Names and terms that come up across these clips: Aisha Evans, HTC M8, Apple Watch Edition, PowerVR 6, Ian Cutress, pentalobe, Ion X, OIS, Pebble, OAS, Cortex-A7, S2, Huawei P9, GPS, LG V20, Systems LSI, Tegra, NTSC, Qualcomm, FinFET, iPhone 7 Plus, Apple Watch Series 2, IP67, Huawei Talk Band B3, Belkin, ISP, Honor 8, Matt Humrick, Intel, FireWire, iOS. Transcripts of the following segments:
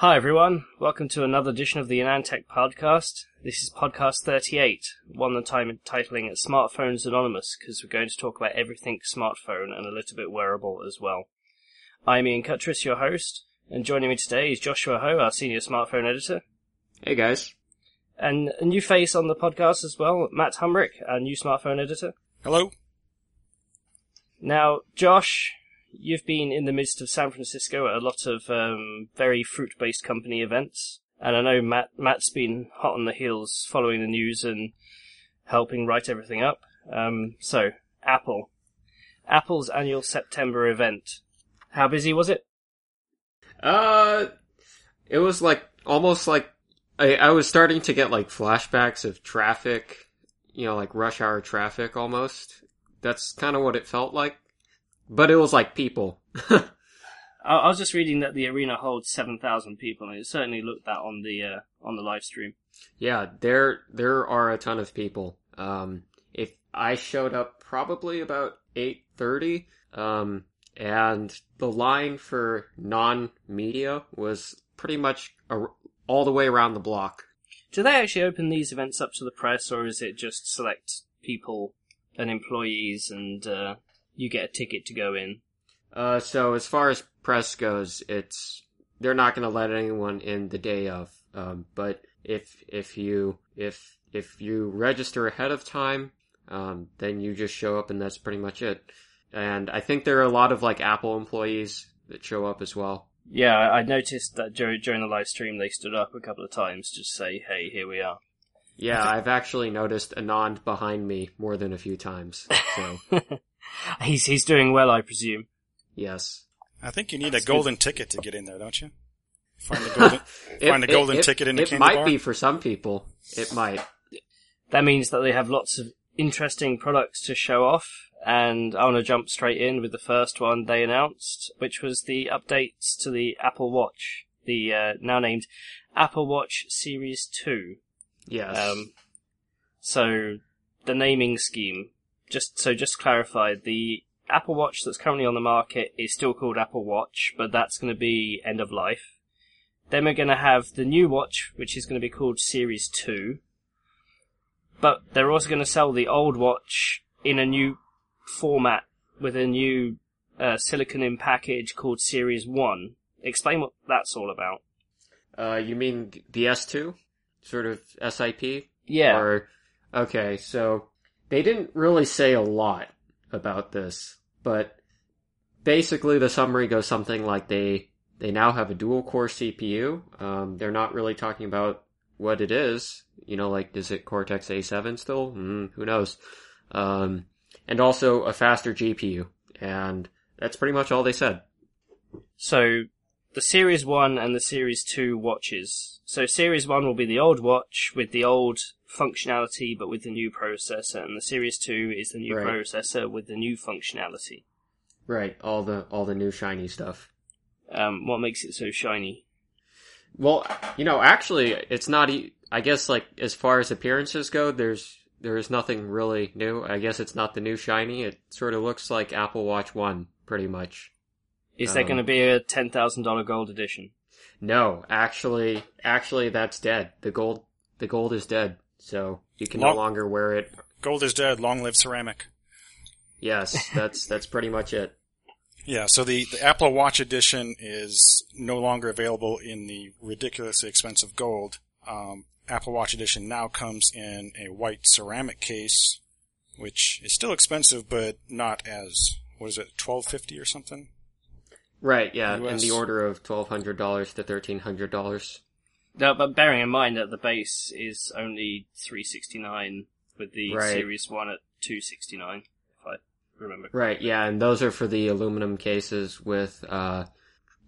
Hi everyone, welcome to another edition of the AnandTech podcast. This is podcast 38, one that I'm titling Smartphones Anonymous, because we're going to talk about everything smartphone and a little bit wearable as well. I'm Ian Cutress, your host, and joining me today is Joshua Ho, our senior smartphone editor. Hey guys. And a new face on the podcast as well, Matt Humrick, our new smartphone editor. Hello. Now, Josh, you've been in the midst of San Francisco at a lot of very fruit-based company events, and I know Matt's been hot on the heels following the news and helping write everything up. So, Apple's annual September event. How busy was it? It was I was starting to get flashbacks of traffic, rush hour traffic almost. That's kind of what it felt like. But it was people. I was just reading that the arena holds 7,000 people, and it certainly looked that on the live stream. Yeah, there are a ton of people. If I showed up probably about 8:30, and the line for non-media was pretty much all the way around the block. Do they actually open these events up to the press, or is it just select people and employees and you get a ticket to go in? So as far as press goes, they're not going to let anyone in the day of. But if you register ahead of time, then you just show up and that's pretty much it. And I think there are a lot of Apple employees that show up as well. Yeah, I noticed that during the live stream they stood up a couple of times just say, "Hey, here we are." Yeah, I've actually noticed Anand behind me more than a few times. So. He's doing well, I presume. Yes. I think you need a golden ticket to get in there, don't you? Find a golden ticket in the candy bar. It might be for some people. It might. That means that they have lots of interesting products to show off, and I want to jump straight in with the first one they announced, which was the updates to the Apple Watch, the now named Apple Watch Series 2. Yes. So the naming scheme. Just to clarify, the Apple Watch that's currently on the market is still called Apple Watch, but that's going to be end of life. Then we're going to have the new watch, which is going to be called Series 2. But they're also going to sell the old watch in a new format with a new silicon in package called Series 1. Explain what that's all about. You mean the S2? Sort of SIP? Yeah. Okay, so they didn't really say a lot about this, but basically the summary goes something like they now have a dual-core CPU. They're not really talking about what it is. Is it Cortex-A7 still? Who knows? And also a faster GPU, and that's pretty much all they said. So the Series 1 and the Series 2 watches. So Series 1 will be the old watch with the old functionality but with the new processor, and the Series 2 is the new processor with the new functionality. Right, all the new shiny stuff. What makes it so shiny? Well, actually it's not I guess as far as appearances go, there is nothing really new. I guess it's not the new shiny. It sort of looks like Apple Watch 1 pretty much. Is there going to be a $10,000 gold edition? No, actually, that's dead. The gold is dead, so you can no longer wear it. Gold is dead. Long live ceramic. Yes, that's pretty much it. Yeah, so the Apple Watch Edition is no longer available in the ridiculously expensive gold. Apple Watch Edition now comes in a white ceramic case, which is still expensive, but not as, $1,250 or something? Right, yeah, US. In the order of $1,200 to $1,300. No, but bearing in mind that the base is only $369 with the Series 1 at $269, if I remember correctly. Right, yeah, and those are for the aluminum cases with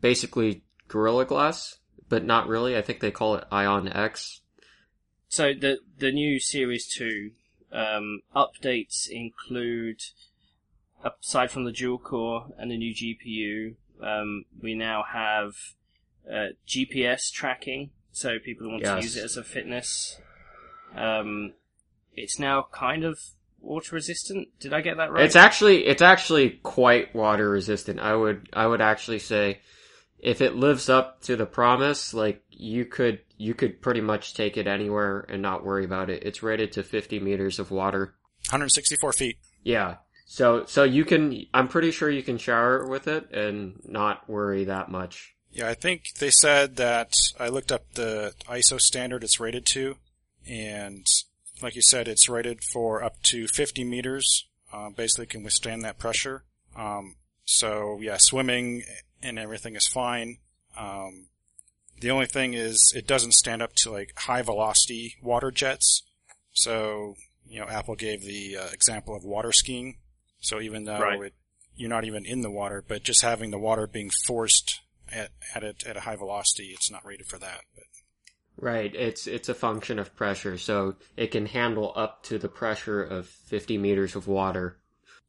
basically Gorilla Glass, but not really. I think they call it Ion X. So the new Series 2 updates include, aside from the dual core and the new GPU, we now have GPS tracking, so people who want to use it as a fitness. It's now kind of water resistant. Did I get that right? It's actually quite water resistant. I would actually say if it lives up to the promise, like, you could pretty much take it anywhere and not worry about it. It's rated to 50 meters of water. 164 feet. Yeah. So you can, I'm pretty sure you can shower with it and not worry that much. Yeah, I think they said that, I looked up the ISO standard it's rated to, and like you said, it's rated for up to 50 meters, basically can withstand that pressure. So yeah, swimming and everything is fine. The only thing is it doesn't stand up to like high velocity water jets. So, you know, Apple gave the example of water skiing. So even though you're not even in the water, but just having the water being forced at a high velocity, it's not rated for that. But. Right. It's a function of pressure. So it can handle up to the pressure of 50 meters of water.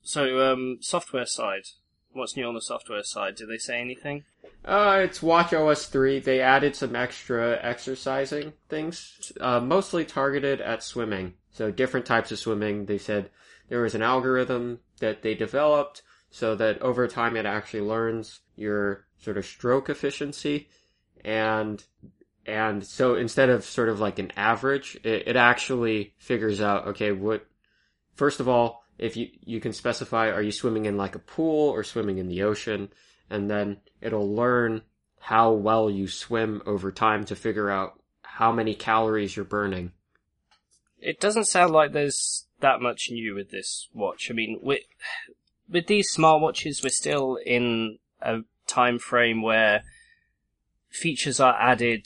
So, software side. What's new on the software side? Did they say anything? It's WatchOS 3. They added some extra exercising things, mostly targeted at swimming. So different types of swimming. They said there was an algorithm that they developed so that over time it actually learns your sort of stroke efficiency. And so instead of sort of like an average, it actually figures out, okay, what, first of all, if you can specify, are you swimming in like a pool or swimming in the ocean? And then it'll learn how well you swim over time to figure out how many calories you're burning. It doesn't sound like there's that much new with this watch. I mean, with these smartwatches, we're still in a time frame where features are added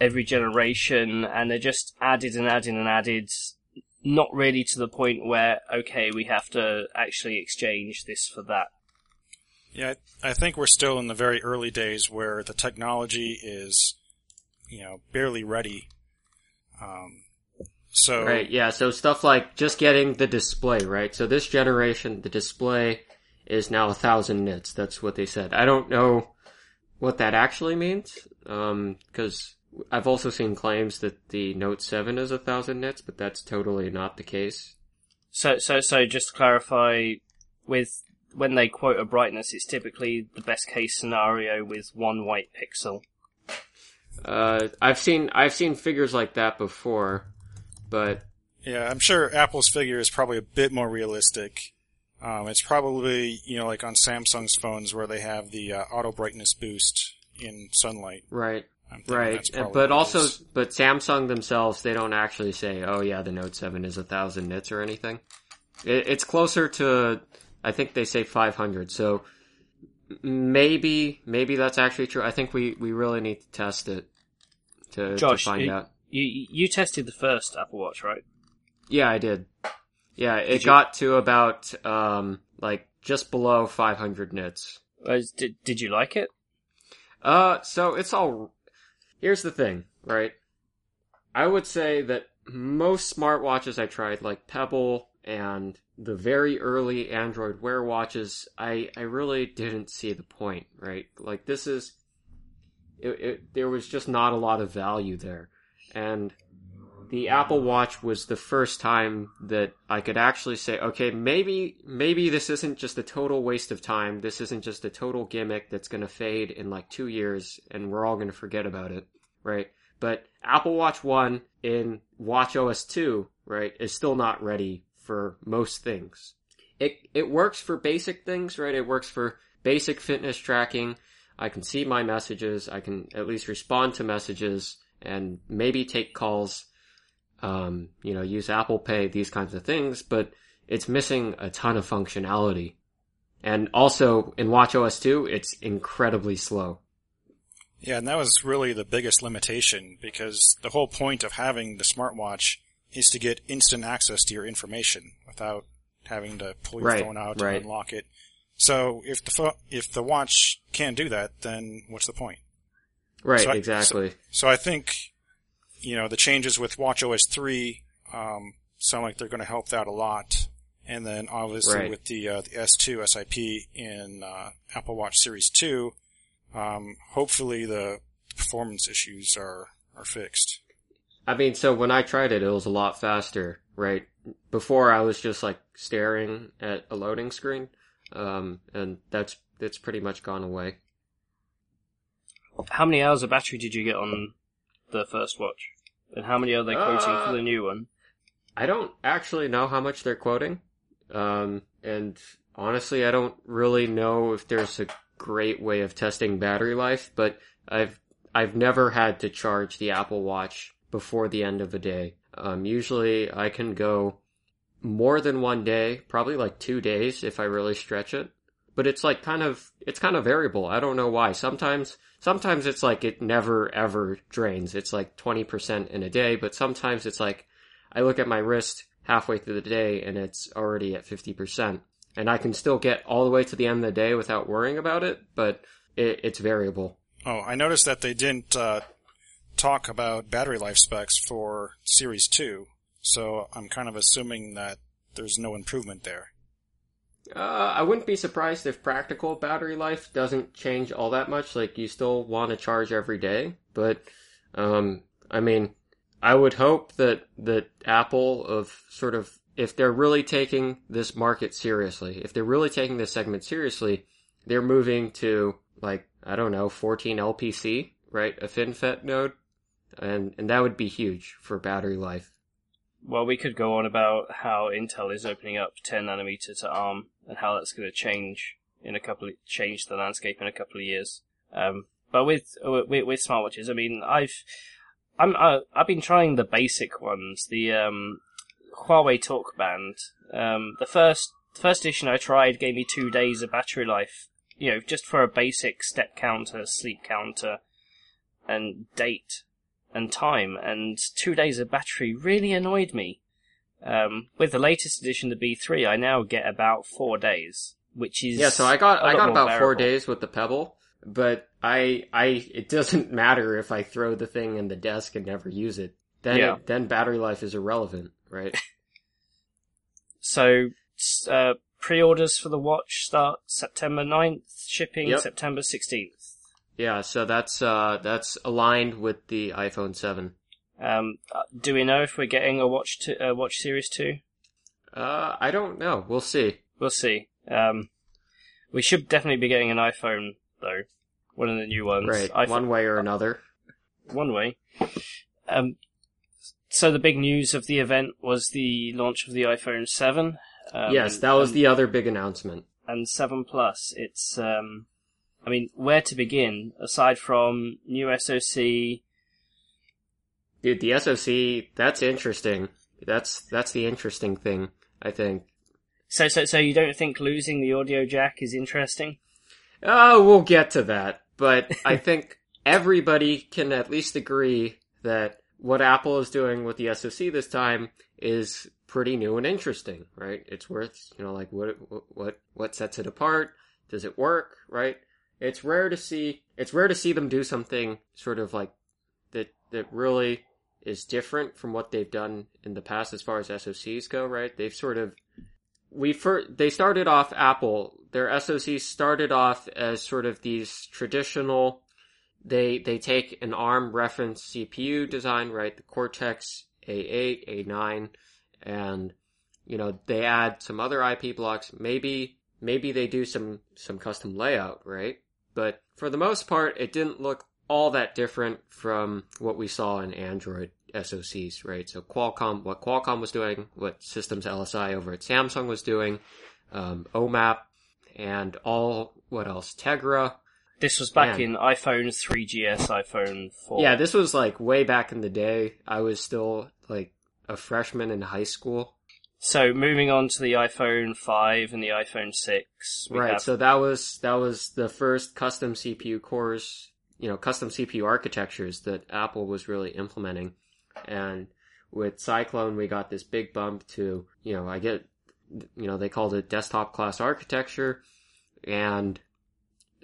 every generation, and they're just added and added and added, not really to the point where, okay, we have to actually exchange this for that. Yeah, I think we're still in the very early days where the technology is, you know, barely ready. Right, yeah, so stuff like just getting the display, right? So this generation, the display is now 1,000 nits. That's what they said. I don't know what that actually means, because I've also seen claims that the Note 7 is 1,000 nits, but that's totally not the case. So just to clarify, with when they quote a brightness, it's typically the best case scenario with one white pixel. I've seen figures like that before, but yeah, I'm sure Apple's figure is probably a bit more realistic. It's probably, you know, like on Samsung's phones where they have the auto brightness boost in sunlight. Right. Right, but also, but Samsung themselves, they don't actually say, oh yeah, the Note 7 is 1,000 nits or anything. It's closer to, I think they say 500, so maybe that's actually true. I think we really need to test it to find out. You tested the first Apple Watch, right? Yeah, I did. Yeah, it got to about, like, just below 500 nits. Did you like it? So it's all... Here's the thing, right? I would say that most smartwatches I tried, like Pebble and the very early Android Wear watches, I really didn't see the point, right? Like this is, there was just not a lot of value there. And the Apple Watch was the first time that I could actually say, okay, maybe this isn't just a total waste of time. This isn't just a total gimmick that's going to fade in like 2 years and we're all going to forget about it, right? But Apple Watch 1 in WatchOS 2, right, is still not ready for most things. It works for basic things, right? It works for basic fitness tracking. I can see my messages. I can at least respond to messages and maybe take calls. You know, use Apple Pay, these kinds of things, but it's missing a ton of functionality. And also, in WatchOS 2, it's incredibly slow. Yeah, and that was really the biggest limitation, because the whole point of having the smartwatch is to get instant access to your information without having to pull your phone out and unlock it. So if the watch can't do that, then what's the point? Right, exactly. So I think... You know, the changes with WatchOS 3 sound like they're going to help that a lot. And then obviously with the S2 SIP in Apple Watch Series 2, hopefully the performance issues are fixed. I mean, so when I tried it, it was a lot faster, right? Before I was just like staring at a loading screen, and that's pretty much gone away. How many hours of battery did you get on the first watch? And how many are they quoting for the new one? I don't actually know how much they're quoting. And honestly, I don't really know if there's a great way of testing battery life, but I've never had to charge the Apple Watch before the end of a day. Usually I can go more than one day, probably like 2 days if I really stretch it. But it's like kind of variable. I don't know why. Sometimes it's like it never ever drains. It's like 20% in a day, but sometimes it's like I look at my wrist halfway through the day and it's already at 50%. And I can still get all the way to the end of the day without worrying about it, but it's variable. Oh, I noticed that they didn't talk about battery life specs for Series 2, so I'm kind of assuming that there's no improvement there. I wouldn't be surprised if practical battery life doesn't change all that much. Like, you still want to charge every day, but, I mean, I would hope that Apple of sort of, if they're really taking this market seriously, if they're really taking this segment seriously, they're moving to, like, I don't know, 14 LPC, right? A FinFET node. And that would be huge for battery life. Well, we could go on about how Intel is opening up 10 nanometer to ARM and how that's going to change the landscape in a couple of years. But with smartwatches, I mean, I've been trying the basic ones, the Huawei Talk Band. The first edition I tried gave me 2 days of battery life, you know, just for a basic step counter, sleep counter, and date and time, and 2 days of battery really annoyed me. With the latest edition, the B3, I now get about 4 days, which is yeah. So I got about bearable. 4 days with the Pebble, but it doesn't matter if I throw the thing in the desk and never use it. Then battery life is irrelevant, right? So pre-orders for the watch start September 9th, shipping September 16th. Yeah, so that's aligned with the iPhone 7. Do we know if we're getting a Watch Series 2? I don't know. We'll see. We should definitely be getting an iPhone, though. One of the new ones. Right, one way or another. One way. So the big news of the event was the launch of the iPhone 7. Yes, that was the other big announcement. And 7 Plus. It's... I mean, where to begin, aside from new SoC? Dude, the SoC, that's interesting. That's the interesting thing, I think. So you don't think losing the audio jack is interesting? Oh, we'll get to that. But I think everybody can at least agree that what Apple is doing with the SoC this time is pretty new and interesting, right? It's worth, you know, like, what sets it apart? Does it work, right? It's rare to see them do something sort of like that really is different from what they've done in the past as far as SoCs go, right? They started off Apple. Their SoCs started off as sort of these traditional. They take an ARM reference CPU design, right? The Cortex-A8, A9, and you know they add some other IP blocks, maybe they do some custom layout, right? But for the most part, it didn't look all that different from what we saw in Android SoCs, right? So Qualcomm, what Qualcomm was doing, what Systems LSI over at Samsung was doing, OMAP, and what else? Tegra. This was back in iPhone 3GS, iPhone 4. Yeah, this was like way back in the day. I was still like a freshman in high school. So moving on to the iPhone 5 and the iPhone 6. Right, so that was the first custom CPU cores, you know, custom CPU architectures that Apple was really implementing. And with Cyclone, we got this big bump to, you know, they called it desktop class architecture and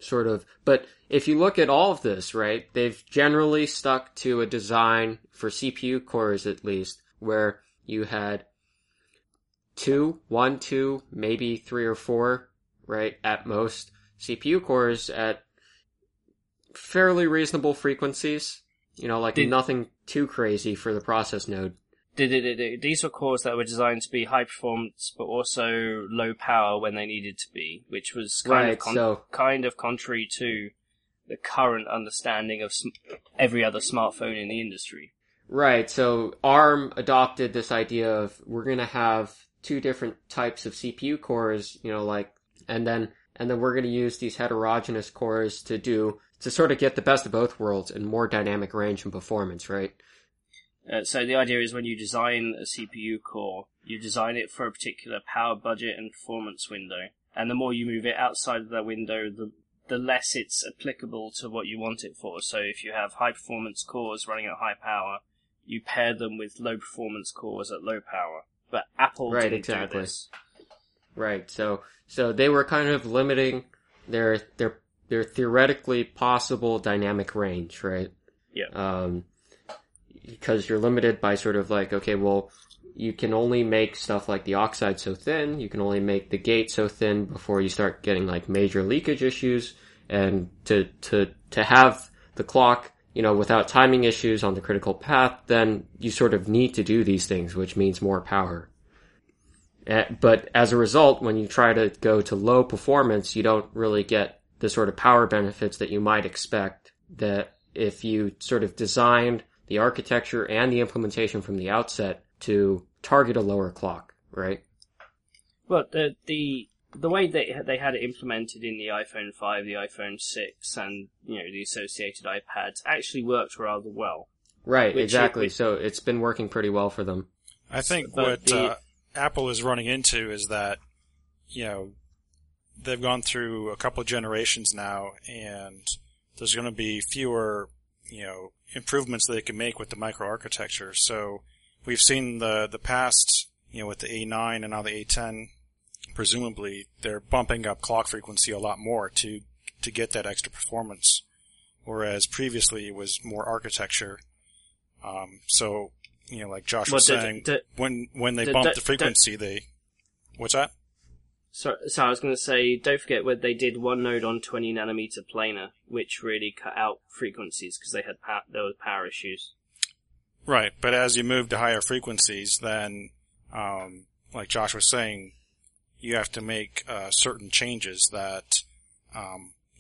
sort of, but if you look at all of this, right, they've generally stuck to a design for CPU cores at least where you had 2, 1, 2, maybe 3 or 4, right, at most, CPU cores at fairly reasonable frequencies, you know, like nothing too crazy for the process node. These were cores that were designed to be high performance, but also low power when they needed to be, which was kind of contrary to the current understanding of every other smartphone in the industry. Right, so ARM adopted this idea of we're going to have two different types of CPU cores, you know, like, and then we're going to use these heterogeneous cores to sort of get the best of both worlds and more dynamic range and performance, right? So the idea is when you design a CPU core, you design it for a particular power budget and performance window. And the more you move it outside of that window, the less it's applicable to what you want it for. So if you have high performance cores running at high power, you pair them with low performance cores at low power. But Apple didn't do this. Right, so they were kind of limiting their theoretically possible dynamic range, right? Yeah. Because you're limited by sort of like, okay, well, you can only make stuff like the oxide so thin, you can only make the gate so thin before you start getting like major leakage issues, and to have the clock, you know, without timing issues on the critical path, then you sort of need to do these things, which means more power. But as a result, when you try to go to low performance, you don't really get the sort of power benefits that you might expect, that if you sort of designed the architecture and the implementation from the outset to target a lower clock, right? Well, the way they had it implemented in the iPhone 5, the iPhone 6, and, you know, the associated iPads actually worked rather well. Right, exactly. So it's been working pretty well for them. I think what Apple is running into is that, you know, they've gone through a couple of generations now, and there's going to be fewer, you know, improvements they can make with the microarchitecture. So we've seen the past, you know, with the A9 and now the A10, presumably they're bumping up clock frequency a lot more to get that extra performance, whereas previously it was more architecture. So, you know, like Josh was saying, when they bump the frequency, they... What's that? So I was going to say, don't forget when they did one node on 20 nanometer planar, which really cut out frequencies because they had there was power issues. Right, but as you move to higher frequencies, then, like Josh was saying, you have to make certain changes that,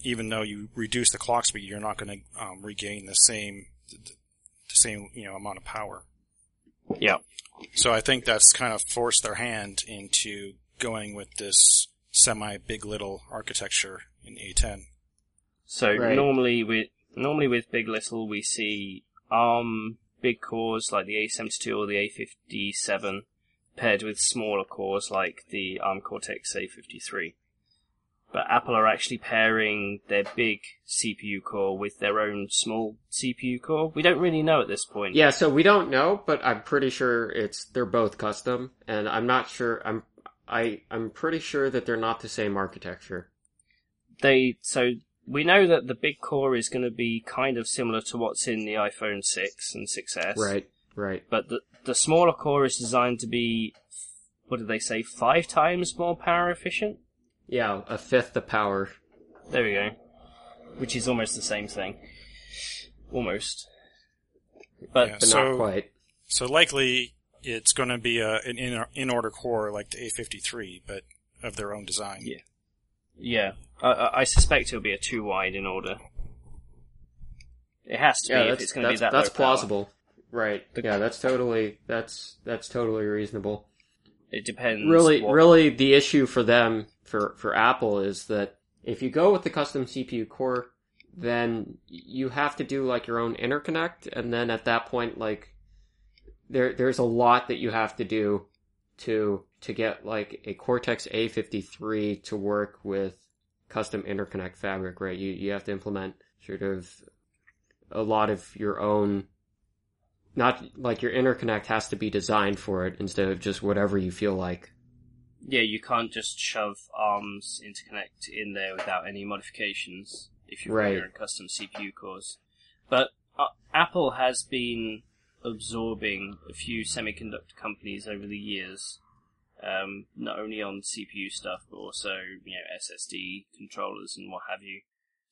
even though you reduce the clock speed, you're not going to regain the same, you know, amount of power. Yeah. So I think that's kind of forced their hand into going with this semi-big little architecture in A10. So right. normally with big little, we see big cores like the A72 or the A57 paired with smaller cores like the Cortex-A53. But Apple are actually pairing their big CPU core with their own small CPU core. We don't really know at this point. Yeah, so we don't know, but I'm pretty sure they're both custom, and I'm not sure. I'm pretty sure that they're not the same architecture. So we know that the big core is going to be kind of similar to what's in the iPhone 6 and 6S. Right. But the smaller core is designed to be, what did they say, 5 times more power efficient? Yeah, a fifth the power. There we go. Which is almost the same thing. Almost. But not quite. So likely it's going to be an in-order core like the A53, but of their own design. Yeah. Yeah. I suspect it'll be a too-wide in-order. It has to be if it's going to be that that's low plausible. Power. Right. Yeah, that's totally reasonable. It depends. Really, the issue for them, for Apple, is that if you go with the custom CPU core, then you have to do like your own interconnect, and then at that point, like there's a lot that you have to do to get like a Cortex-A53 to work with custom interconnect fabric, right? You have to implement sort of a lot of your own. Not like your interconnect has to be designed for it instead of just whatever you feel like. Yeah, you can't just shove ARM's interconnect in there without any modifications if you're running your own custom CPU cores. But Apple has been absorbing a few semiconductor companies over the years, not only on CPU stuff but also, you know, SSD controllers and what have you.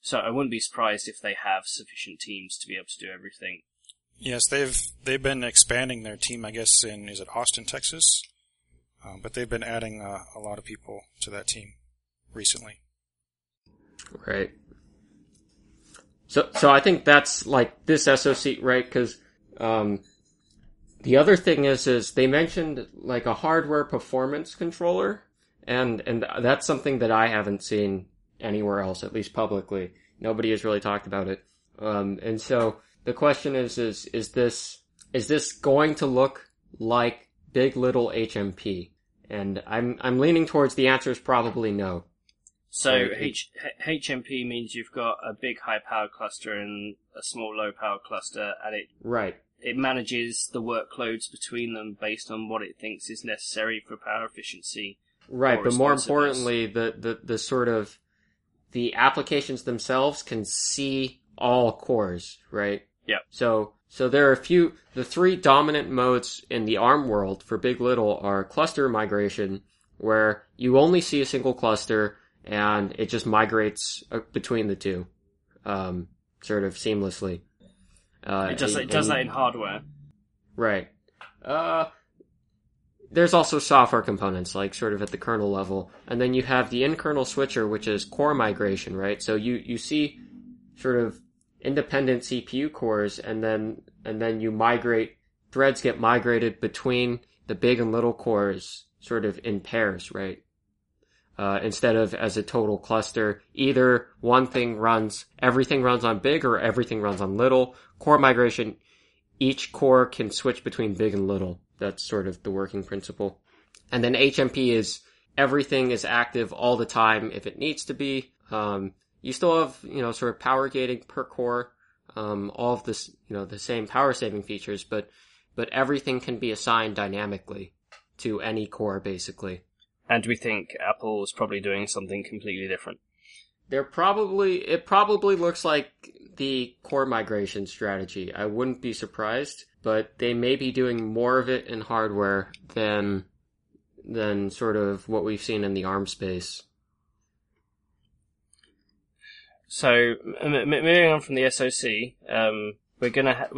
So I wouldn't be surprised if they have sufficient teams to be able to do everything. Yes, they've been expanding their team, I guess, in, is it Austin, Texas? But they've been adding a lot of people to that team recently. Right. So I think that's like this SoC, right? Because the other thing is they mentioned like a hardware performance controller, and that's something that I haven't seen anywhere else, at least publicly. Nobody has really talked about it. And so the question is this going to look like Big Little HMP? And I'm leaning towards the answer is probably no. So HMP means you've got a big high power cluster and a small low power cluster, and it manages the workloads between them based on what it thinks is necessary for power efficiency. Right, but more importantly, the sort of the applications themselves can see all cores, right? Yeah. So there are the three dominant modes in the ARM world for Big Little are cluster migration, where you only see a single cluster, and it just migrates between the two, sort of seamlessly. It does that in hardware. Right. There's also software components, like sort of at the kernel level. And then you have the in-kernel switcher, which is core migration, right? So you see sort of independent CPU cores, and then you migrate, threads get migrated between the big and little cores sort of in pairs, right? Instead of as a total cluster, either everything runs on big or everything runs on little. Core migration, each core can switch between big and little. That's sort of the working principle. And then HMP is everything is active all the time if it needs to be. You still have, sort of power gating per core, all of this, the same power saving features, but everything can be assigned dynamically to any core basically. And we think Apple's probably doing something completely different. It probably looks like the core migration strategy. I wouldn't be surprised, but they may be doing more of it in hardware than sort of what we've seen in the ARM space. So, moving on from the SoC, we're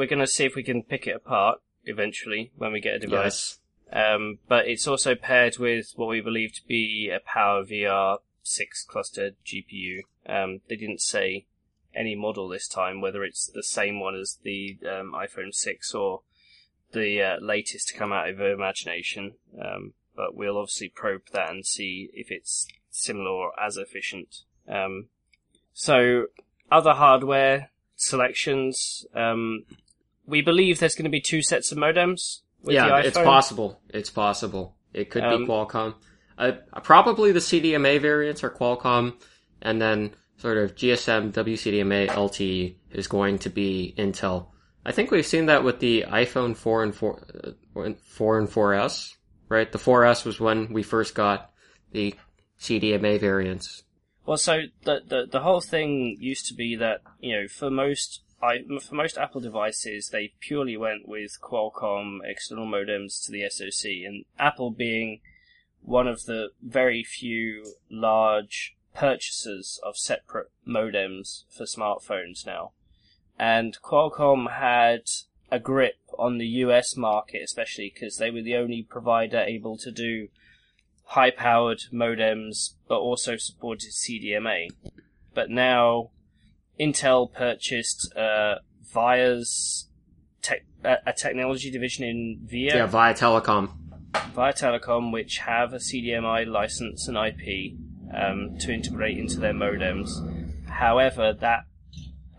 gonna see if we can pick it apart eventually when we get a device. Yes. But it's also paired with what we believe to be a PowerVR 6 cluster GPU. They didn't say any model this time, whether it's the same one as the iPhone 6 or the latest to come out of Imagination. But we'll obviously probe that and see if it's similar or as efficient. So other hardware selections. We believe there's going to be two sets of modems. Yeah, it's possible. It could be Qualcomm. Probably the CDMA variants are Qualcomm, and then sort of GSM, WCDMA, LTE is going to be Intel. I think we've seen that with the iPhone 4 and 4S, right? The 4S was when we first got the CDMA variants. Well, so the whole thing used to be that, for most Apple devices, they purely went with Qualcomm external modems to the SoC, and Apple being one of the very few large purchasers of separate modems for smartphones now. And Qualcomm had a grip on the US market, especially because they were the only provider able to do high-powered modems, but also supported CDMA. But now Intel purchased Via's a technology division in Via. Yeah, Via Telecom, which have a CDMA license and IP to integrate into their modems. However, that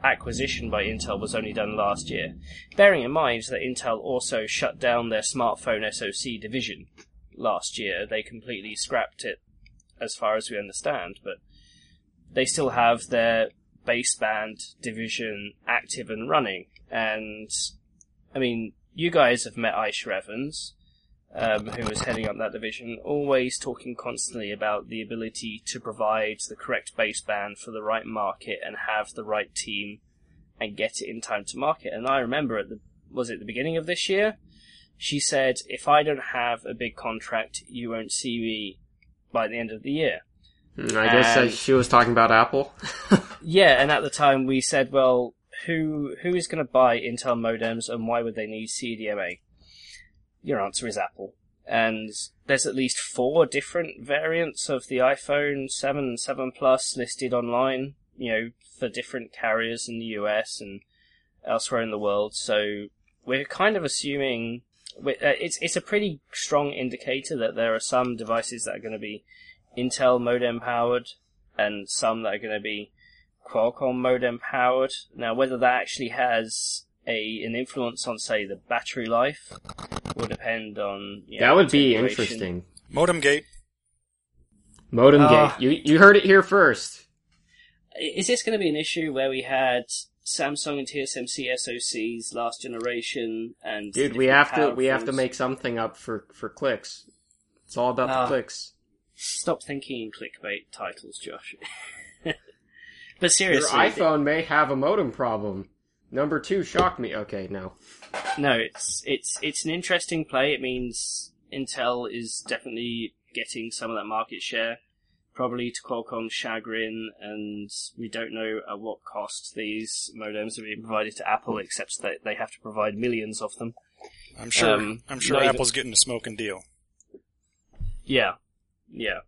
acquisition by Intel was only done last year. Bearing in mind that Intel also shut down their smartphone SoC division last year. They completely scrapped it, as far as we understand, but they still have their baseband division active and running. And I mean, you guys have met Aisha Evans, who was heading up that division, always talking constantly about the ability to provide the correct baseband for the right market and have the right team and get it in time to market. And I remember was it the beginning of this year, she said, if I don't have a big contract, you won't see me by the end of the year. I guess she was talking about Apple. Yeah, and at the time we said, well, who is going to buy Intel modems and why would they need CDMA? Your answer is Apple. And there's at least four different variants of the iPhone 7 and 7 Plus listed online. you know, for different carriers in the US and elsewhere in the world. So we're kind of assuming it's a pretty strong indicator that there are some devices that are going to be Intel modem powered and some that are going to be Qualcomm modem powered. Now, whether that actually has an influence on, say, the battery life will depend on, you know, that would be interesting. Modem gate. Modem gate. You heard it here first. Is this going to be an issue where we had Samsung and TSMC SoCs last generation? And dude, we have to make something up for clicks. It's all about the clicks. Stop thinking in clickbait titles, Josh. But seriously, your iPhone may have a modem problem. Number 2 shocked me. Okay, no. No, it's an interesting play. It means Intel is definitely getting some of that market share, probably to Qualcomm's chagrin, and we don't know at what cost these modems are being provided to Apple, except that they have to provide millions of them. I'm sure Apple's getting a smoking deal. Yeah, yeah.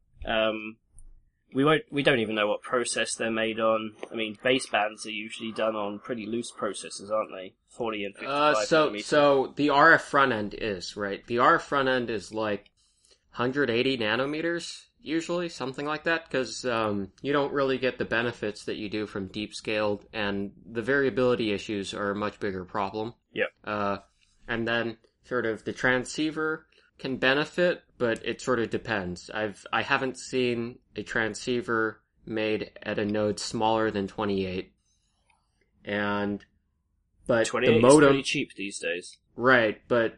We don't even know what process they're made on. I mean, basebands are usually done on pretty loose processors, aren't they? 40 and 55 millimeters. So the RF front end is, right? The RF front end is like 180 nanometers, usually, something like that, because you don't really get the benefits that you do from deep scaled, and the variability issues are a much bigger problem. Yep. And then sort of the transceiver can benefit, but it sort of depends. I haven't seen a transceiver made at a node smaller than 28, but 28 the modem is pretty cheap these days, right? But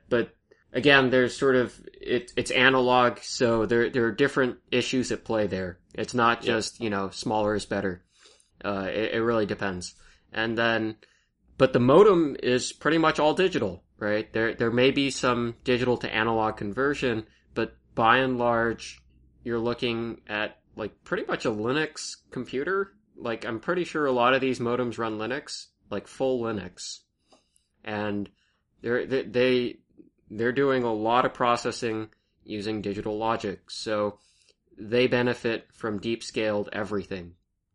again, there's sort of it's analog, so there are different issues at play there. It's not just smaller is better. It really depends, and then but the modem is pretty much all digital. Right? There may be some digital to analog conversion, but by and large, you're looking at like pretty much a Linux computer. Like, I'm pretty sure a lot of these modems run Linux, like full Linux. And they're doing a lot of processing using digital logic. So they benefit from deep scaled everything,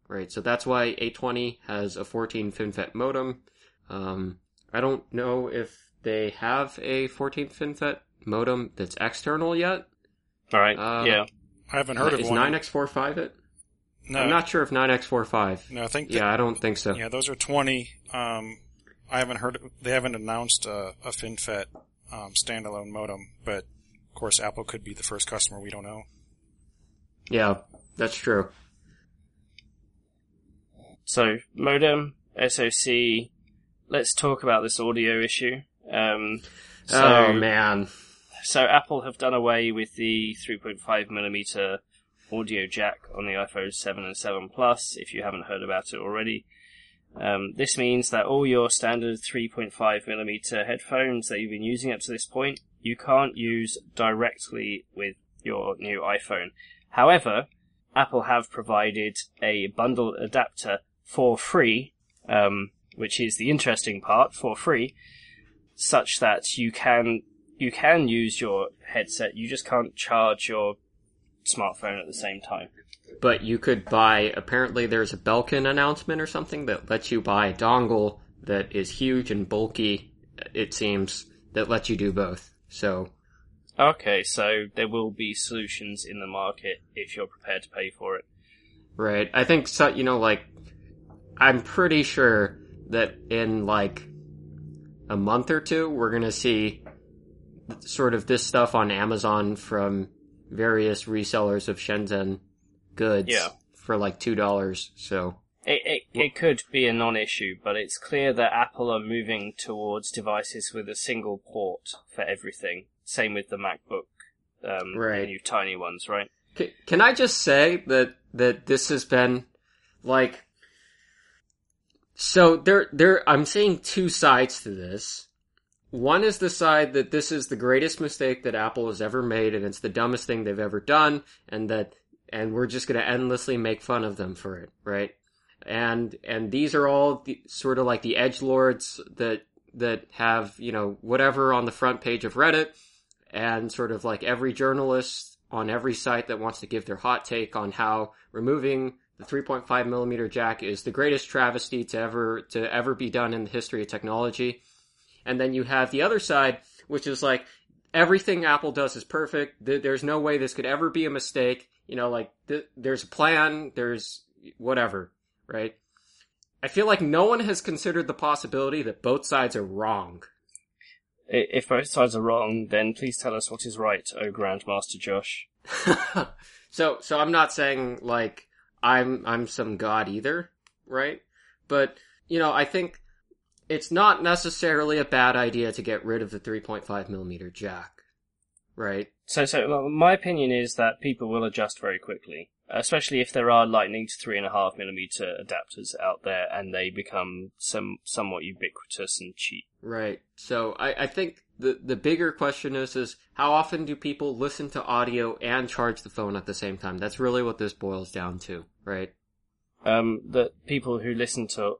right? So that's why 820 has a 14 FinFET modem. I don't know if they have a 14 FinFET modem that's external yet. All right, yeah. I haven't heard of one. Is 9x45 it? No. I'm not sure if 9x45. No, I think... yeah, I don't think so. Yeah, those are 20. I haven't heard... They haven't announced a FinFET standalone modem, but, of course, Apple could be the first customer. We don't know. Yeah, that's true. So, modem, SoC, let's talk about this audio issue. Oh man! So Apple have done away with the 3.5mm audio jack on the iPhone 7 and 7 Plus. If you haven't heard about it already, this means that all your standard 3.5mm headphones that you've been using up to this point, you can't use directly with your new iPhone. However, Apple have provided a bundle adapter for free, which is the interesting part, for free, such that you can use your headset. You just can't charge your smartphone at the same time. But you could buy, apparently there's a Belkin announcement or something that lets you buy a dongle that is huge and bulky, it seems, that lets you do both. So okay, so there will be solutions in the market if you're prepared to pay for it. Right. I think, so, I'm pretty sure that in, a month or two, we're going to see sort of this stuff on Amazon from various resellers of Shenzhen goods for $2. So it could be a non-issue, but it's clear that Apple are moving towards devices with a single port for everything. Same with the MacBook, the new tiny ones, right? Can I just say that this has been so there I'm seeing two sides to this. One is the side that this is the greatest mistake that Apple has ever made, and it's the dumbest thing they've ever done, and we're just going to endlessly make fun of them for it, right? And these are all sort of the edgelords that have, whatever on the front page of Reddit, and sort of every journalist on every site that wants to give their hot take on how removing The 3.5 millimeter jack is the greatest travesty to ever be done in the history of technology. And then you have the other side, which is like, everything Apple does is perfect. There's no way this could ever be a mistake. You know, like, there's a plan, there's whatever, right? I feel like no one has considered the possibility that both sides are wrong. If both sides are wrong, then please tell us what is right, oh Grandmaster Josh. So I'm not saying, like, I'm some god either, right? But, you know, I think it's not necessarily a bad idea to get rid of the 3.5 millimeter jack, right? So my opinion is that people will adjust very quickly, especially if there are Lightning to 3.5 millimeter adapters out there and they become somewhat ubiquitous and cheap. Right. So I think the bigger question is how often do people listen to audio and charge the phone at the same time? That's really what this boils down to, right? The people who listen to,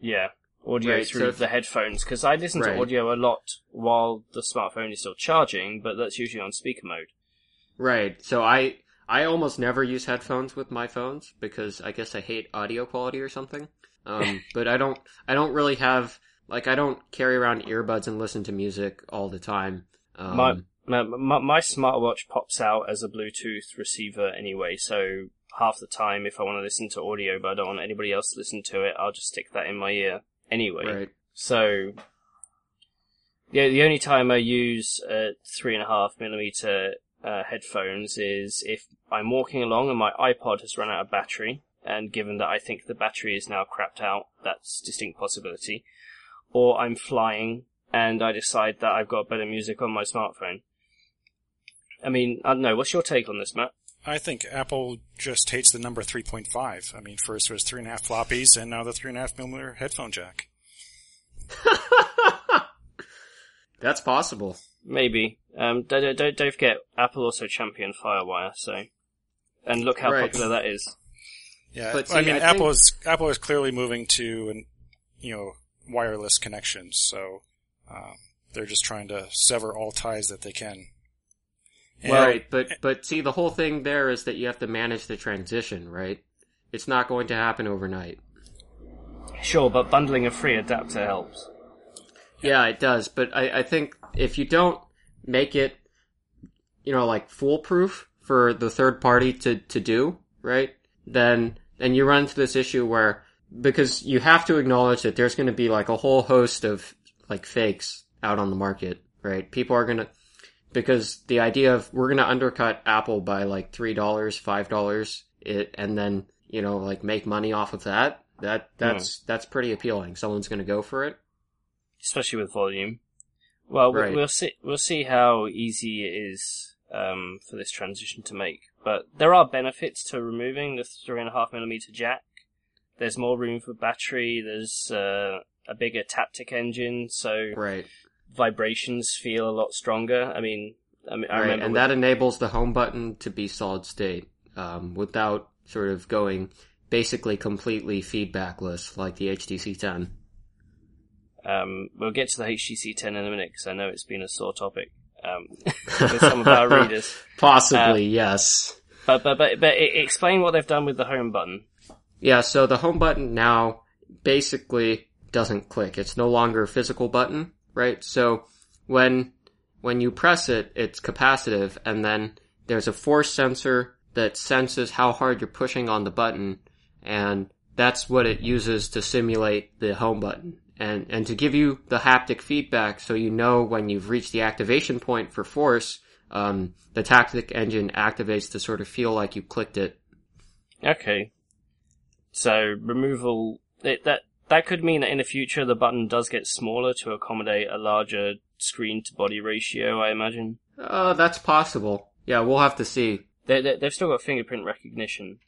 yeah, audio right, through the headphones, because I listen right. to audio a lot while the smartphone is still charging, but that's usually on speaker mode. Right, so I almost never use headphones with my phones, because I guess I hate audio quality or something. But I don't really have, like, I don't carry around earbuds and listen to music all the time. My smartwatch pops out as a Bluetooth receiver anyway, so half the time if I want to listen to audio but I don't want anybody else to listen to it, I'll just stick that in my ear. Anyway, right. So yeah, the only time I use 3.5 millimeter headphones is if I'm walking along and my iPod has run out of battery, and given that I think the battery is now crapped out, that's a distinct possibility, or I'm flying and I decide that I've got better music on my smartphone. I mean, I don't know, what's your take on this, Matt? I think Apple just hates the number 3.5. I mean, first it was 3.5 floppies, and now the 3.5 millimeter headphone jack. That's possible. Maybe. Don't forget, Apple also championed FireWire, so, and look how popular that is. Yeah, but see, I mean, Apple is clearly moving to wireless connections, so they're just trying to sever all ties that they can. Well, right, but see, the whole thing there is that you have to manage the transition, right? It's not going to happen overnight. Sure, but bundling a free adapter helps. Yeah, it does, but I think if you don't make it, foolproof for the third party to do, right, then you run into this issue where, because you have to acknowledge that there's going to be, like, a whole host of, like, fakes out on the market, right? People are going to... Because the idea of we're going to undercut Apple by like $3, $5 and then, make money off of that's pretty appealing. Someone's going to go for it. Especially with volume. Well, right. We'll see how easy it is, for this transition to make. But there are benefits to removing the 3.5 millimeter jack. There's more room for battery. There's, a bigger Taptic engine. So. Right. Vibrations feel a lot stronger. I mean, I remember, and that enables the home button to be solid state, without sort of going basically completely feedbackless like the HTC 10. We'll get to the HTC 10 in a minute because I know it's been a sore topic with some of our readers. Possibly, yes. But explain what they've done with the home button. Yeah, so the home button now basically doesn't click. It's no longer a physical button. Right, so when you press it, it's capacitive, and then there's a force sensor that senses how hard you're pushing on the button, and that's what it uses to simulate the home button, and to give you the haptic feedback, so you know when you've reached the activation point for force. The Taptic engine activates to sort of feel like you clicked it. Okay, so removal That could mean that in the future the button does get smaller to accommodate a larger screen-to-body ratio, I imagine. That's possible. Yeah, we'll have to see. They've still got fingerprint recognition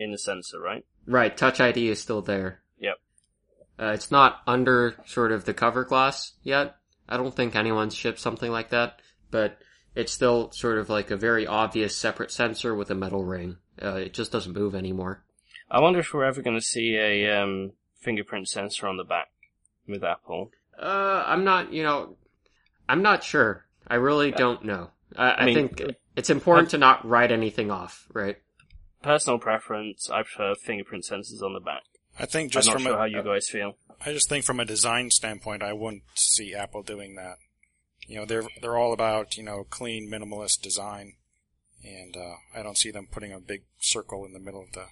in the sensor, right? Right, Touch ID is still there. Yep. It's not under sort of the cover glass yet. I don't think anyone's shipped something like that, but it's still sort of like a very obvious separate sensor with a metal ring. It just doesn't move anymore. I wonder if we're ever going to see a... fingerprint sensor on the back with Apple. I'm not sure. I really don't know. I think it's important to not write anything off, right? personal preference, I prefer fingerprint sensors on the back. I think just I'm not sure how you guys feel. I just think from a design standpoint, I wouldn't see Apple doing that. You know, they're all about, you know, clean, minimalist design, and I don't see them putting a big circle in the middle of the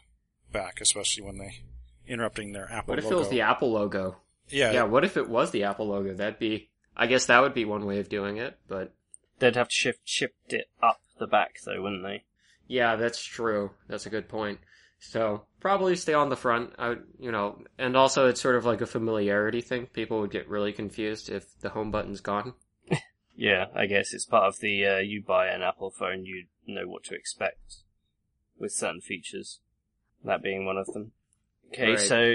back, especially when they interrupting their Apple logo. What if it was the Apple logo? Yeah. Yeah, what if it was the Apple logo? That'd be, I guess that would be one way of doing it, but... They'd have to shift it up the back, though, wouldn't they? Yeah, that's true. That's a good point. So, probably stay on the front, and also it's sort of like a familiarity thing. People would get really confused if the home button's gone. Yeah, I guess it's part of the, you buy an Apple phone, you know what to expect with certain features. That being one of them. Okay, right. So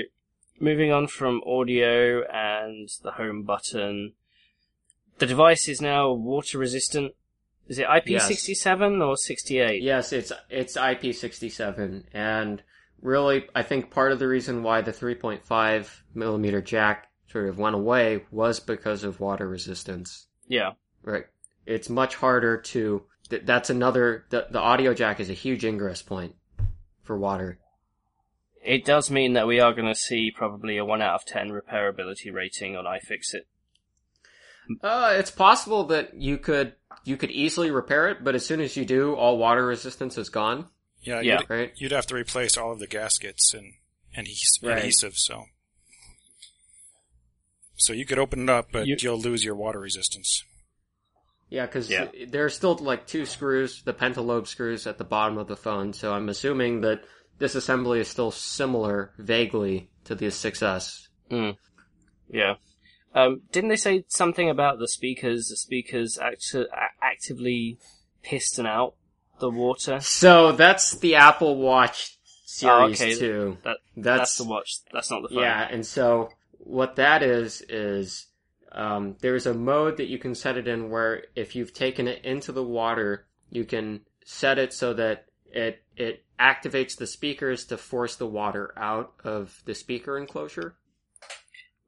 moving on from audio and the home button, the device is now water resistant. Is it IP67 or 68? Yes, it's IP67, and really, I think part of the reason why the 3.5 millimeter jack sort of went away was because of water resistance. Yeah, right. It's much harder to. That's another. The audio jack is a huge ingress point for water. It does mean that we are going to see probably a 1 out of 10 repairability rating on iFixit. It's possible that you could easily repair it, but as soon as you do, all water resistance is gone. Yeah. You'd have to replace all of the gaskets and adhesive, so you could open it up, but you'll lose your water resistance. Yeah, because there are still like 2 screws, the pentalobe screws at the bottom of the phone, so I'm assuming that this assembly is still similar, vaguely, to the 6S. Mm. Yeah. Didn't they say something about the speakers? The speakers actively piston out the water? So, that's the Apple Watch Series 2. That's the watch. That's not the phone. Yeah, and so, what that is there's a mode that you can set it in where if you've taken it into the water, you can set it so that it activates the speakers to force the water out of the speaker enclosure.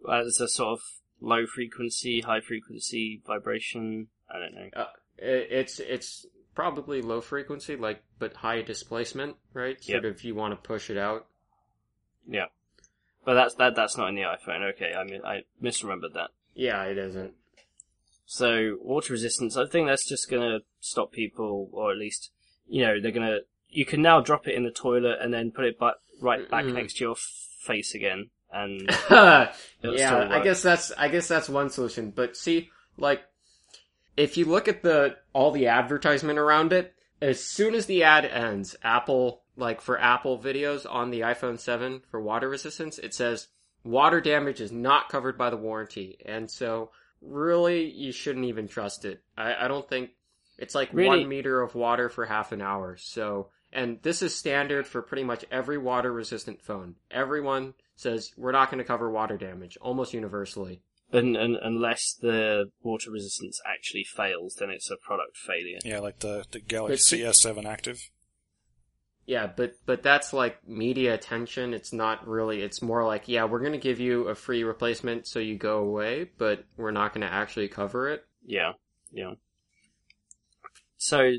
As a sort of low frequency, high frequency vibration, I don't know. It's probably low frequency, but high displacement, right? Yep. Sort of, you want to push it out. Yeah, but that's not in the iPhone. Okay, I mean, I misremembered that. Yeah, it isn't. So water resistance, I think that's just going to stop people, or at least they're going to. You can now drop it in the toilet and then put it right back next to your face again. And I guess that's one solution. But see, if you look at all the advertisement around it, as soon as the ad ends, Apple, for Apple videos on the iPhone 7 for water resistance, it says water damage is not covered by the warranty. And so really, you shouldn't even trust it. I don't think. It's 1 meter of water for half an hour. So, and this is standard for pretty much every water-resistant phone. Everyone says we're not going to cover water damage, almost universally. And unless the water resistance actually fails, then it's a product failure. Yeah, like the Galaxy S7 Active. Yeah, but that's media attention. It's not really. It's more we're going to give you a free replacement so you go away, but we're not going to actually cover it. Yeah. So,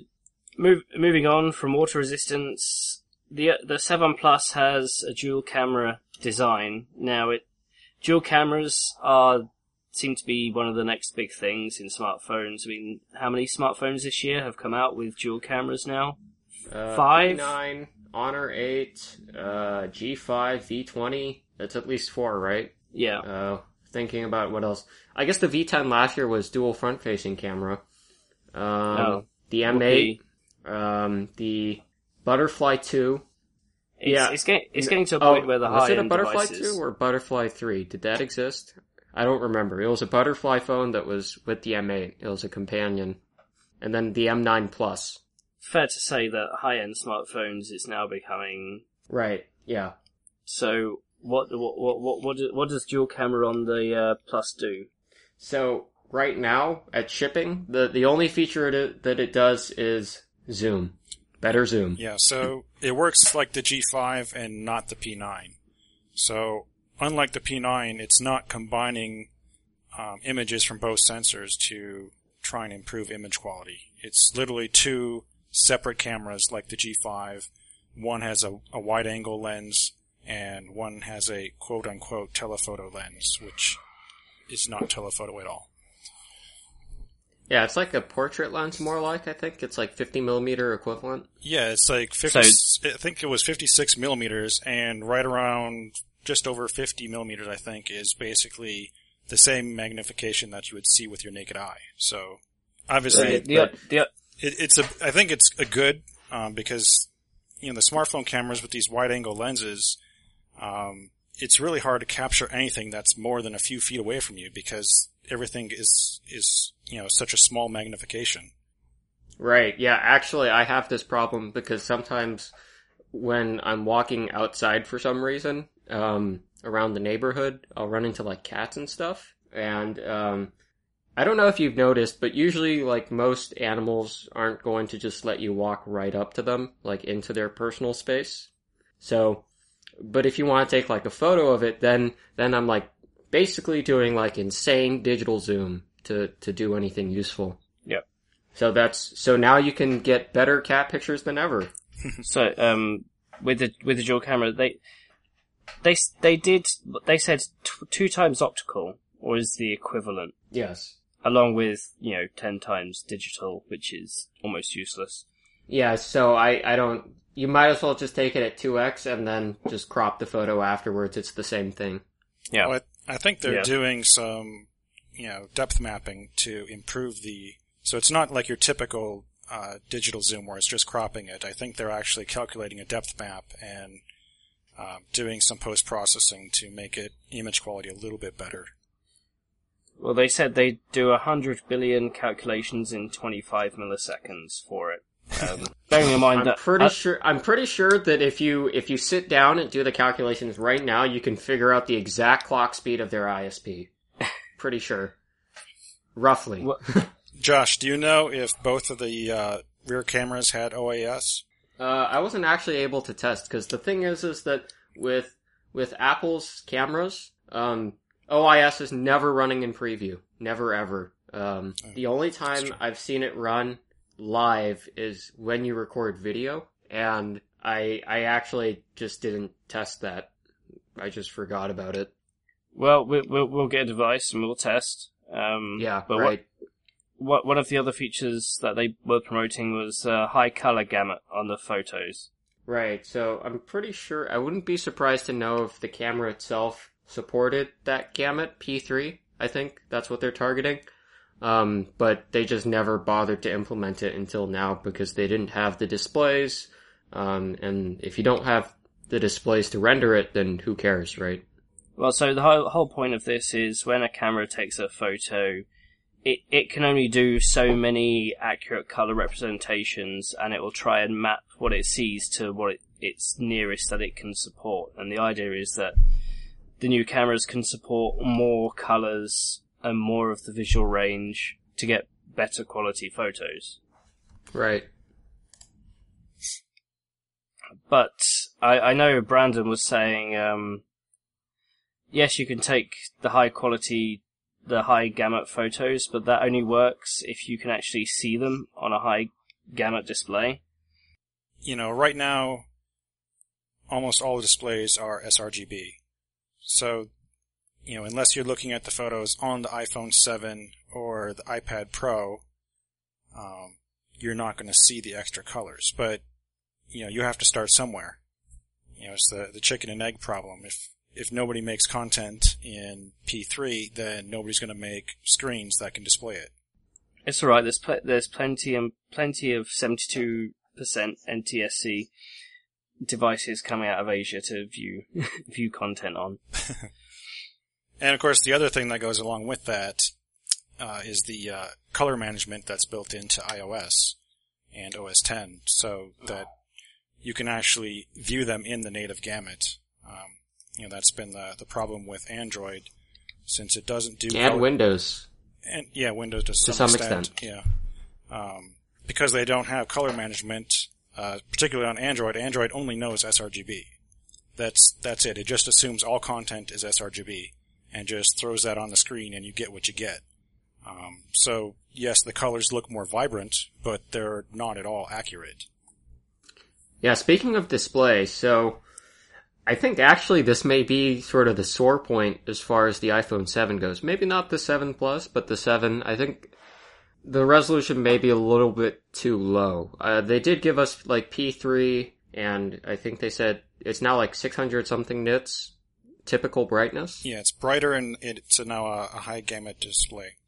moving on from water resistance, the 7 Plus has a dual camera design. Now, dual cameras seem to be one of the next big things in smartphones. I mean, how many smartphones this year have come out with dual cameras now? 5? P9, Honor 8, G5, V20. That's at least 4, right? Yeah. Thinking about what else. I guess the V10 last year was dual front-facing camera. The M8, the Butterfly Two. It's getting to a point where the high end devices... Was it a Butterfly 2 or Butterfly 3? Did that exist? I don't remember. It was a Butterfly phone that was with the M8. It was a companion. And then the M9 Plus. Fair to say that high-end smartphones is now becoming... Right, yeah. So, what does dual camera on the Plus do? So... Right now, at shipping, the only feature that it does is zoom. Better zoom. Yeah, so it works like the G5 and not the P9. So, unlike the P9, it's not combining images from both sensors to try and improve image quality. It's literally 2 separate cameras like the G5 One has a wide-angle lens, and one has a quote-unquote telephoto lens, which is not telephoto at all. Yeah, it's like a portrait lens more like, I think. It's like 50mm equivalent. Yeah, it's like 50. So, I think it was 56 millimeters, and right around just over 50 millimeters, I think, is basically the same magnification that you would see with your naked eye. So, obviously, I think it's a good, because, you know, the smartphone cameras with these wide-angle lenses, it's really hard to capture anything that's more than a few feet away from you because everything is, you know, such a small magnification. Right. Yeah. Actually, I have this problem because sometimes when I'm walking outside for some reason, around the neighborhood, I'll run into like cats and stuff. And, I don't know if you've noticed, but usually like most animals aren't going to just let you walk right up to them, like into their personal space. So, but if you want to take like a photo of it, then I'm like basically doing like insane digital zoom to do anything useful. Yep. So now you can get better cat pictures than ever. So with the dual camera, they said 2 times optical, or is the equivalent. Yes. Along with, you know, 10 times digital, which is almost useless. Yeah. So I don't. You might as well just take it at 2x and then just crop the photo afterwards. It's the same thing. Yeah. Well, I think they're doing some, you know, depth mapping to improve the... So it's not like your typical digital zoom where it's just cropping it. I think they're actually calculating a depth map and doing some post-processing to make it image quality a little bit better. Well, they said they do 100 billion calculations in 25 milliseconds for it. Bearing in mind that I'm pretty sure that if you sit down and do the calculations right now, you can figure out the exact clock speed of their ISP. Pretty sure, roughly. Well, Josh, do you know if both of the rear cameras had OAS? I wasn't actually able to test because the thing is that with Apple's cameras, OIS is never running in preview, never ever. The only time I've seen it run live is when you record video, and I actually just didn't test that. I just forgot about it. Well, we'll get a device and we'll test. But right. What one of the other features that they were promoting was high color gamut on the photos. Right. So I'm pretty sure I wouldn't be surprised to know if the camera itself supported that gamut. P3, I think that's what they're targeting. But they just never bothered to implement it until now because they didn't have the displays. And if you don't have the displays to render it, then who cares, right? Well, so the whole point of this is when a camera takes a photo, it can only do so many accurate color representations, and it will try and map what it sees to what it's nearest that it can support. And the idea is that the new cameras can support more colors and more of the visual range to get better quality photos. Right. But I know Brandon was saying, yes, you can take the high quality, the high gamut photos, but that only works if you can actually see them on a high gamut display. You know, right now, almost all displays are sRGB. So, you know, unless you're looking at the photos on the iPhone 7 or the iPad Pro, you're not going to see the extra colors. But, you know, you have to start somewhere. You know, it's the chicken and egg problem. If nobody makes content in P3, then nobody's going to make screens that can display it. It's all right. There's plenty of 72% NTSC devices coming out of Asia to view content on. And, of course, the other thing that goes along with that is the color management that's built into iOS and OS X, so that you can actually view them in the native gamut. You know, that's been the problem with Android, since it doesn't do... And Windows. And, yeah, Windows to some extent. Yeah. Because they don't have color management, particularly on Android. Android only knows sRGB. That's it. It just assumes all content is sRGB. And just throws that on the screen, and you get what you get. So, yes, the colors look more vibrant, but they're not at all accurate. Yeah, speaking of display, so I think actually this may be sort of the sore point as far as the iPhone 7 goes. Maybe not the 7 Plus, but the 7. I think the resolution may be a little bit too low. They did give us like P3, and I think they said it's now like 600-something nits, typical brightness. Yeah, it's brighter, and it's now a high gamma display.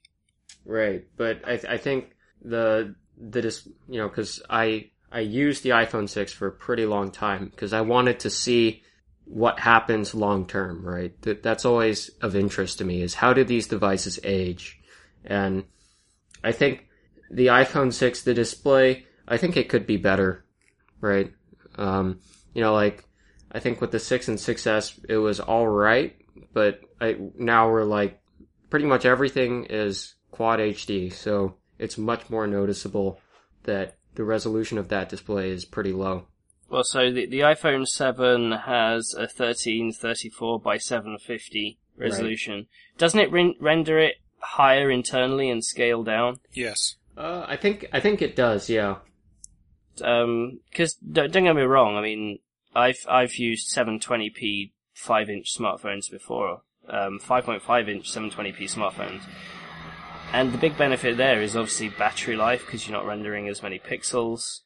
Right, but I think because I used the iPhone 6 for a pretty long time because I wanted to see what happens long term, right? That's always of interest to me, is how do these devices age? And I think the iPhone 6, the display, I think it could be better, right? I think with the 6 and 6S, it was all right, but now we're like, pretty much everything is Quad HD, so it's much more noticeable that the resolution of that display is pretty low. Well, so the iPhone 7 has a 1334 by 750 resolution. Right. Doesn't it render it higher internally and scale down? Yes. I think it does, yeah. Because don't get me wrong, I mean, I've used 720p 5-inch smartphones before, 5.5-inch 720p smartphones. And the big benefit there is obviously battery life, because you're not rendering as many pixels.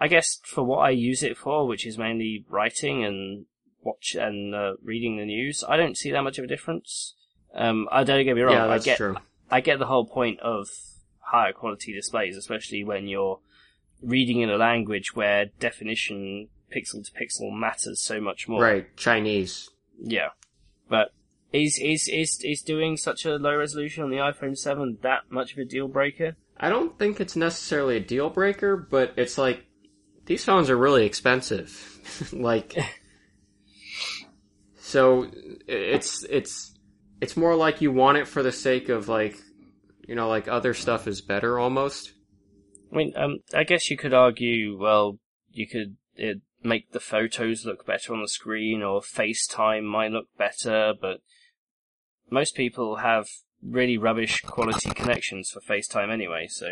I guess for what I use it for, which is mainly writing and watch and reading the news, I don't see that much of a difference. I don't get me wrong. Yeah, that's true. I get the whole point of higher quality displays, especially when you're reading in a language where definition pixel to pixel matters so much more. Right, Chinese. Yeah, but Is doing such a low resolution on the iPhone 7 that much of a deal breaker? I don't think it's necessarily a deal breaker, but it's like, these phones are really expensive. So it's more like you want it for the sake of other stuff is better almost. I mean, I guess you could argue, well, you could make the photos look better on the screen, or FaceTime might look better, but most people have really rubbish quality connections for FaceTime anyway, so.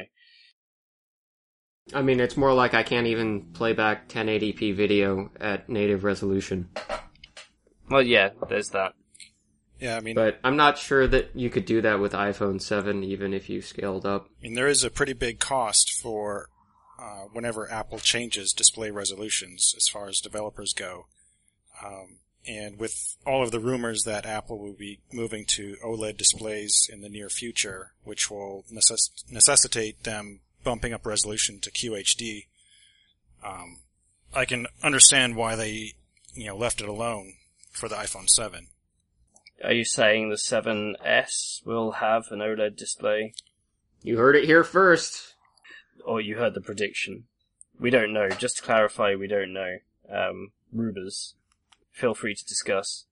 I mean, it's more like I can't even play back 1080p video at native resolution. Well, yeah, there's that. Yeah, I mean, but I'm not sure that you could do that with iPhone 7, even if you scaled up. I mean, there is a pretty big cost for whenever Apple changes display resolutions as far as developers go. And with all of the rumors that Apple will be moving to OLED displays in the near future, which will necessitate them bumping up resolution to QHD, I can understand why they, left it alone for the iPhone 7. Are you saying the 7S will have an OLED display? You heard it here first. Or you heard the prediction. We don't know. Just to clarify, we don't know. Rumors. Feel free to discuss.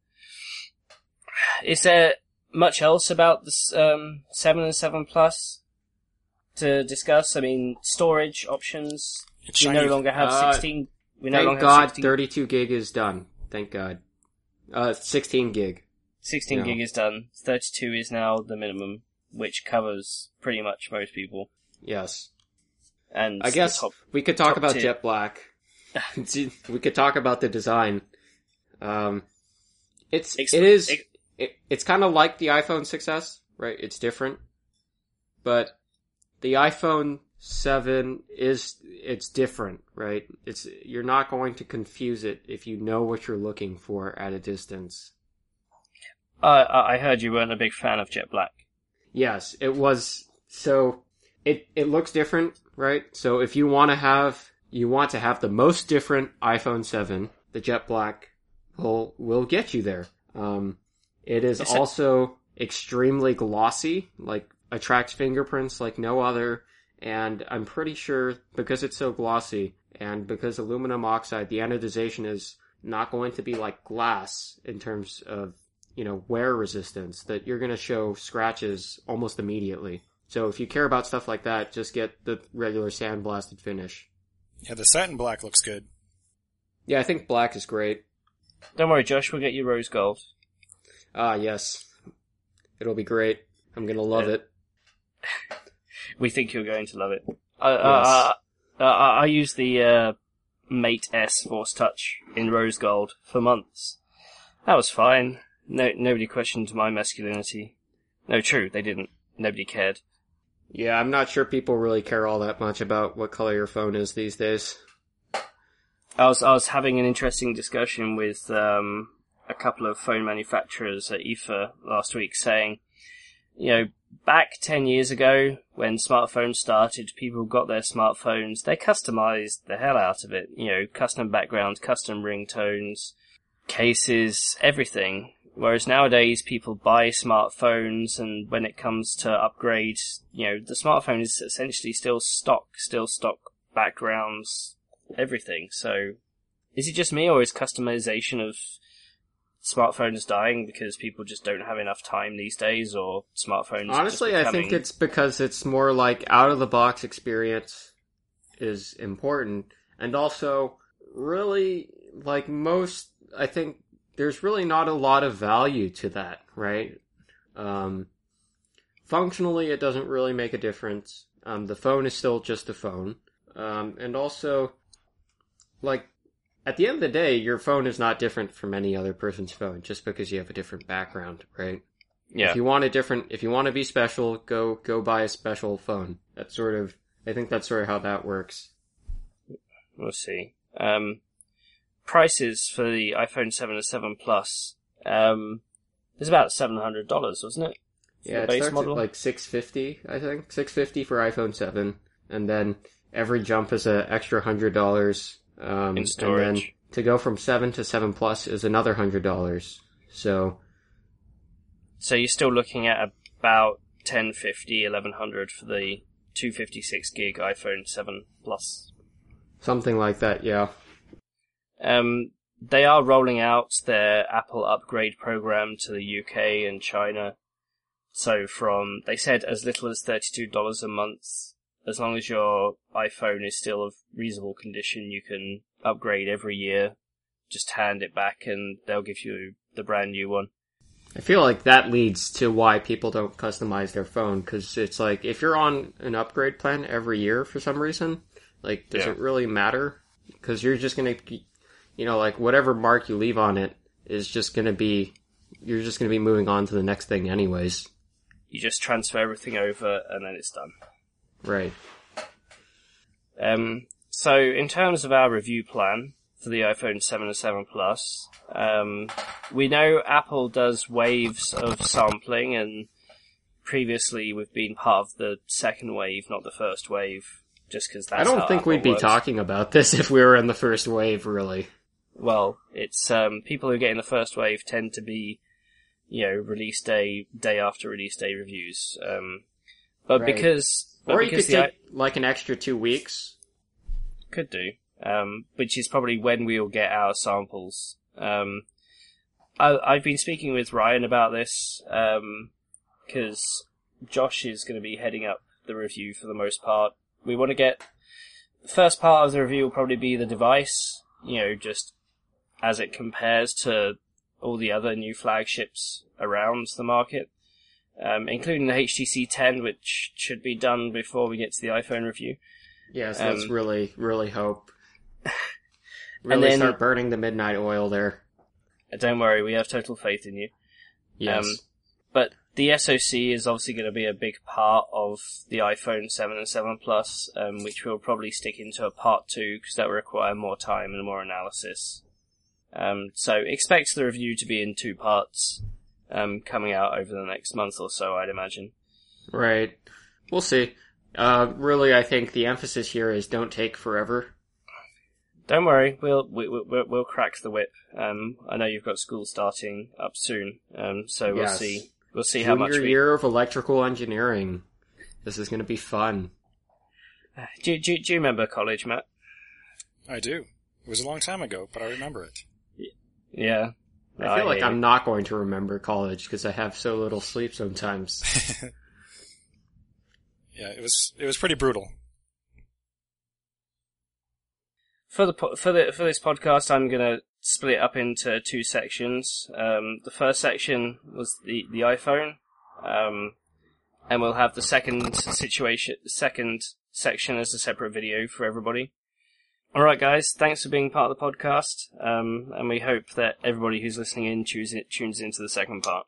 Is there much else about the 7 and 7 Plus to discuss? I mean, storage options. We no longer have 16. Thank God 32 gig is done. Thank God. 16 gig. 16 gig is done. 32 is now the minimum, which covers pretty much most people. Yes. And I guess we could talk about Jet Black. We could talk about the design. It's kind of like the iPhone 6S, right? It's different. But the iPhone 7 it's different, right? You're not going to confuse it if you know what you're looking for at a distance. I heard you weren't a big fan of Jet Black. Yes, it was. So it looks different, right? So if you want to have the most different iPhone 7, the Jet Black will get you there. It is also extremely glossy, attracts fingerprints like no other, and I'm pretty sure because it's so glossy and because aluminum oxide, the anodization is not going to be like glass in terms of, wear resistance, that you're going to show scratches almost immediately. So if you care about stuff like that, just get the regular sandblasted finish. Yeah, the satin black looks good. Yeah, I think black is great. Don't worry, Josh, we'll get you rose gold. Ah, yes. It'll be great. I'm going to love it. We think you're going to love it. I used the Mate S Force Touch in rose gold for months. That was fine. Nobody questioned my masculinity. No, true, they didn't. Nobody cared. Yeah, I'm not sure people really care all that much about what color your phone is these days. I was having an interesting discussion with a couple of phone manufacturers at IFA last week, saying, you know, back 10 years ago when smartphones started, people got their smartphones, they customized the hell out of it. You know, custom backgrounds, custom ringtones, cases, everything. Whereas nowadays people buy smartphones, and when it comes to upgrades, you know, the smartphone is essentially still stock backgrounds, everything. So is it just me, or is customization of smartphones dying because people just don't have enough time these days, or smartphones? Honestly, I think it's because it's more like out of the box experience is important. And also, really, like most, I think there's really not a lot of value to that, right? Functionally, it doesn't really make a difference. The phone is still just a phone. And also, like, at the end of the day, your phone is not different from any other person's phone just because you have a different background, right? Yeah. If you want to be special, go buy a special phone. I think that's sort of how that works. We'll see. Prices for the iPhone 7 and 7 Plus, it's about $700, wasn't it? Yeah, it starts at like $650, I think. $650 for iPhone 7, and then every jump is an extra $100. In storage. And then to go from 7 to 7 Plus is another $100. So you're still looking at about $1,050, $1,100 for the 256 gig iPhone 7 Plus. Something like that, yeah. They are rolling out their Apple upgrade program to the UK and China. So they said as little as $32 a month. As long as your iPhone is still of reasonable condition, you can upgrade every year. Just hand it back and they'll give you the brand new one. I feel like that leads to why people don't customize their phone, because it's like, if you're on an upgrade plan every year for some reason, like, does it really matter? Because you're just going to, you know, like, whatever mark you leave on it is just going to be, you're just going to be moving on to the next thing anyways. You just transfer everything over and then it's done. Right. So in terms of our review plan for the iPhone 7 and 7 Plus, we know Apple does waves of sampling, and previously we've been part of the second wave, not the first wave, just because that's how Apple works. I don't think we'd be talking about this if we were in the first wave, really. Well, it's people who get in the first wave tend to be, you know, release day, day after release day reviews. But right. Or you could take, like, an extra 2 weeks. Could do. Which is probably when we'll get our samples. I've been speaking with Ryan about this, because Josh is going to be heading up the review for the most part. We want to get... First part of the review will probably be the device, you know, just as it compares to all the other new flagships around the market. Including the HTC 10, which should be done before we get to the iPhone review. Yes, let's really, really hope. Really then, start burning the midnight oil there. Don't worry, we have total faith in you. Yes. But the SoC is obviously going to be a big part of the iPhone 7 and 7 Plus, which we'll probably stick into a part 2, because that will require more time and more analysis. So expect the review to be in 2 parts. Coming out over the next month or so, I'd imagine. Right. We'll see. Really, I think the emphasis here is don't take forever. Don't worry, we'll crack the whip. I know you've got school starting up soon, so we'll see. We'll see how much. Junior year of electrical engineering. This is going to be fun. Do you remember college, Matt? I do. It was a long time ago, but I remember it. Yeah. I feel like I'm not going to remember college because I have so little sleep sometimes. Yeah, it was pretty brutal. For this podcast, I'm going to split it up into 2 sections. The first section was the iPhone, and we'll have the second section as a separate video for everybody. Alright guys, thanks for being part of the podcast, and we hope that everybody who's listening in tunes into the second part.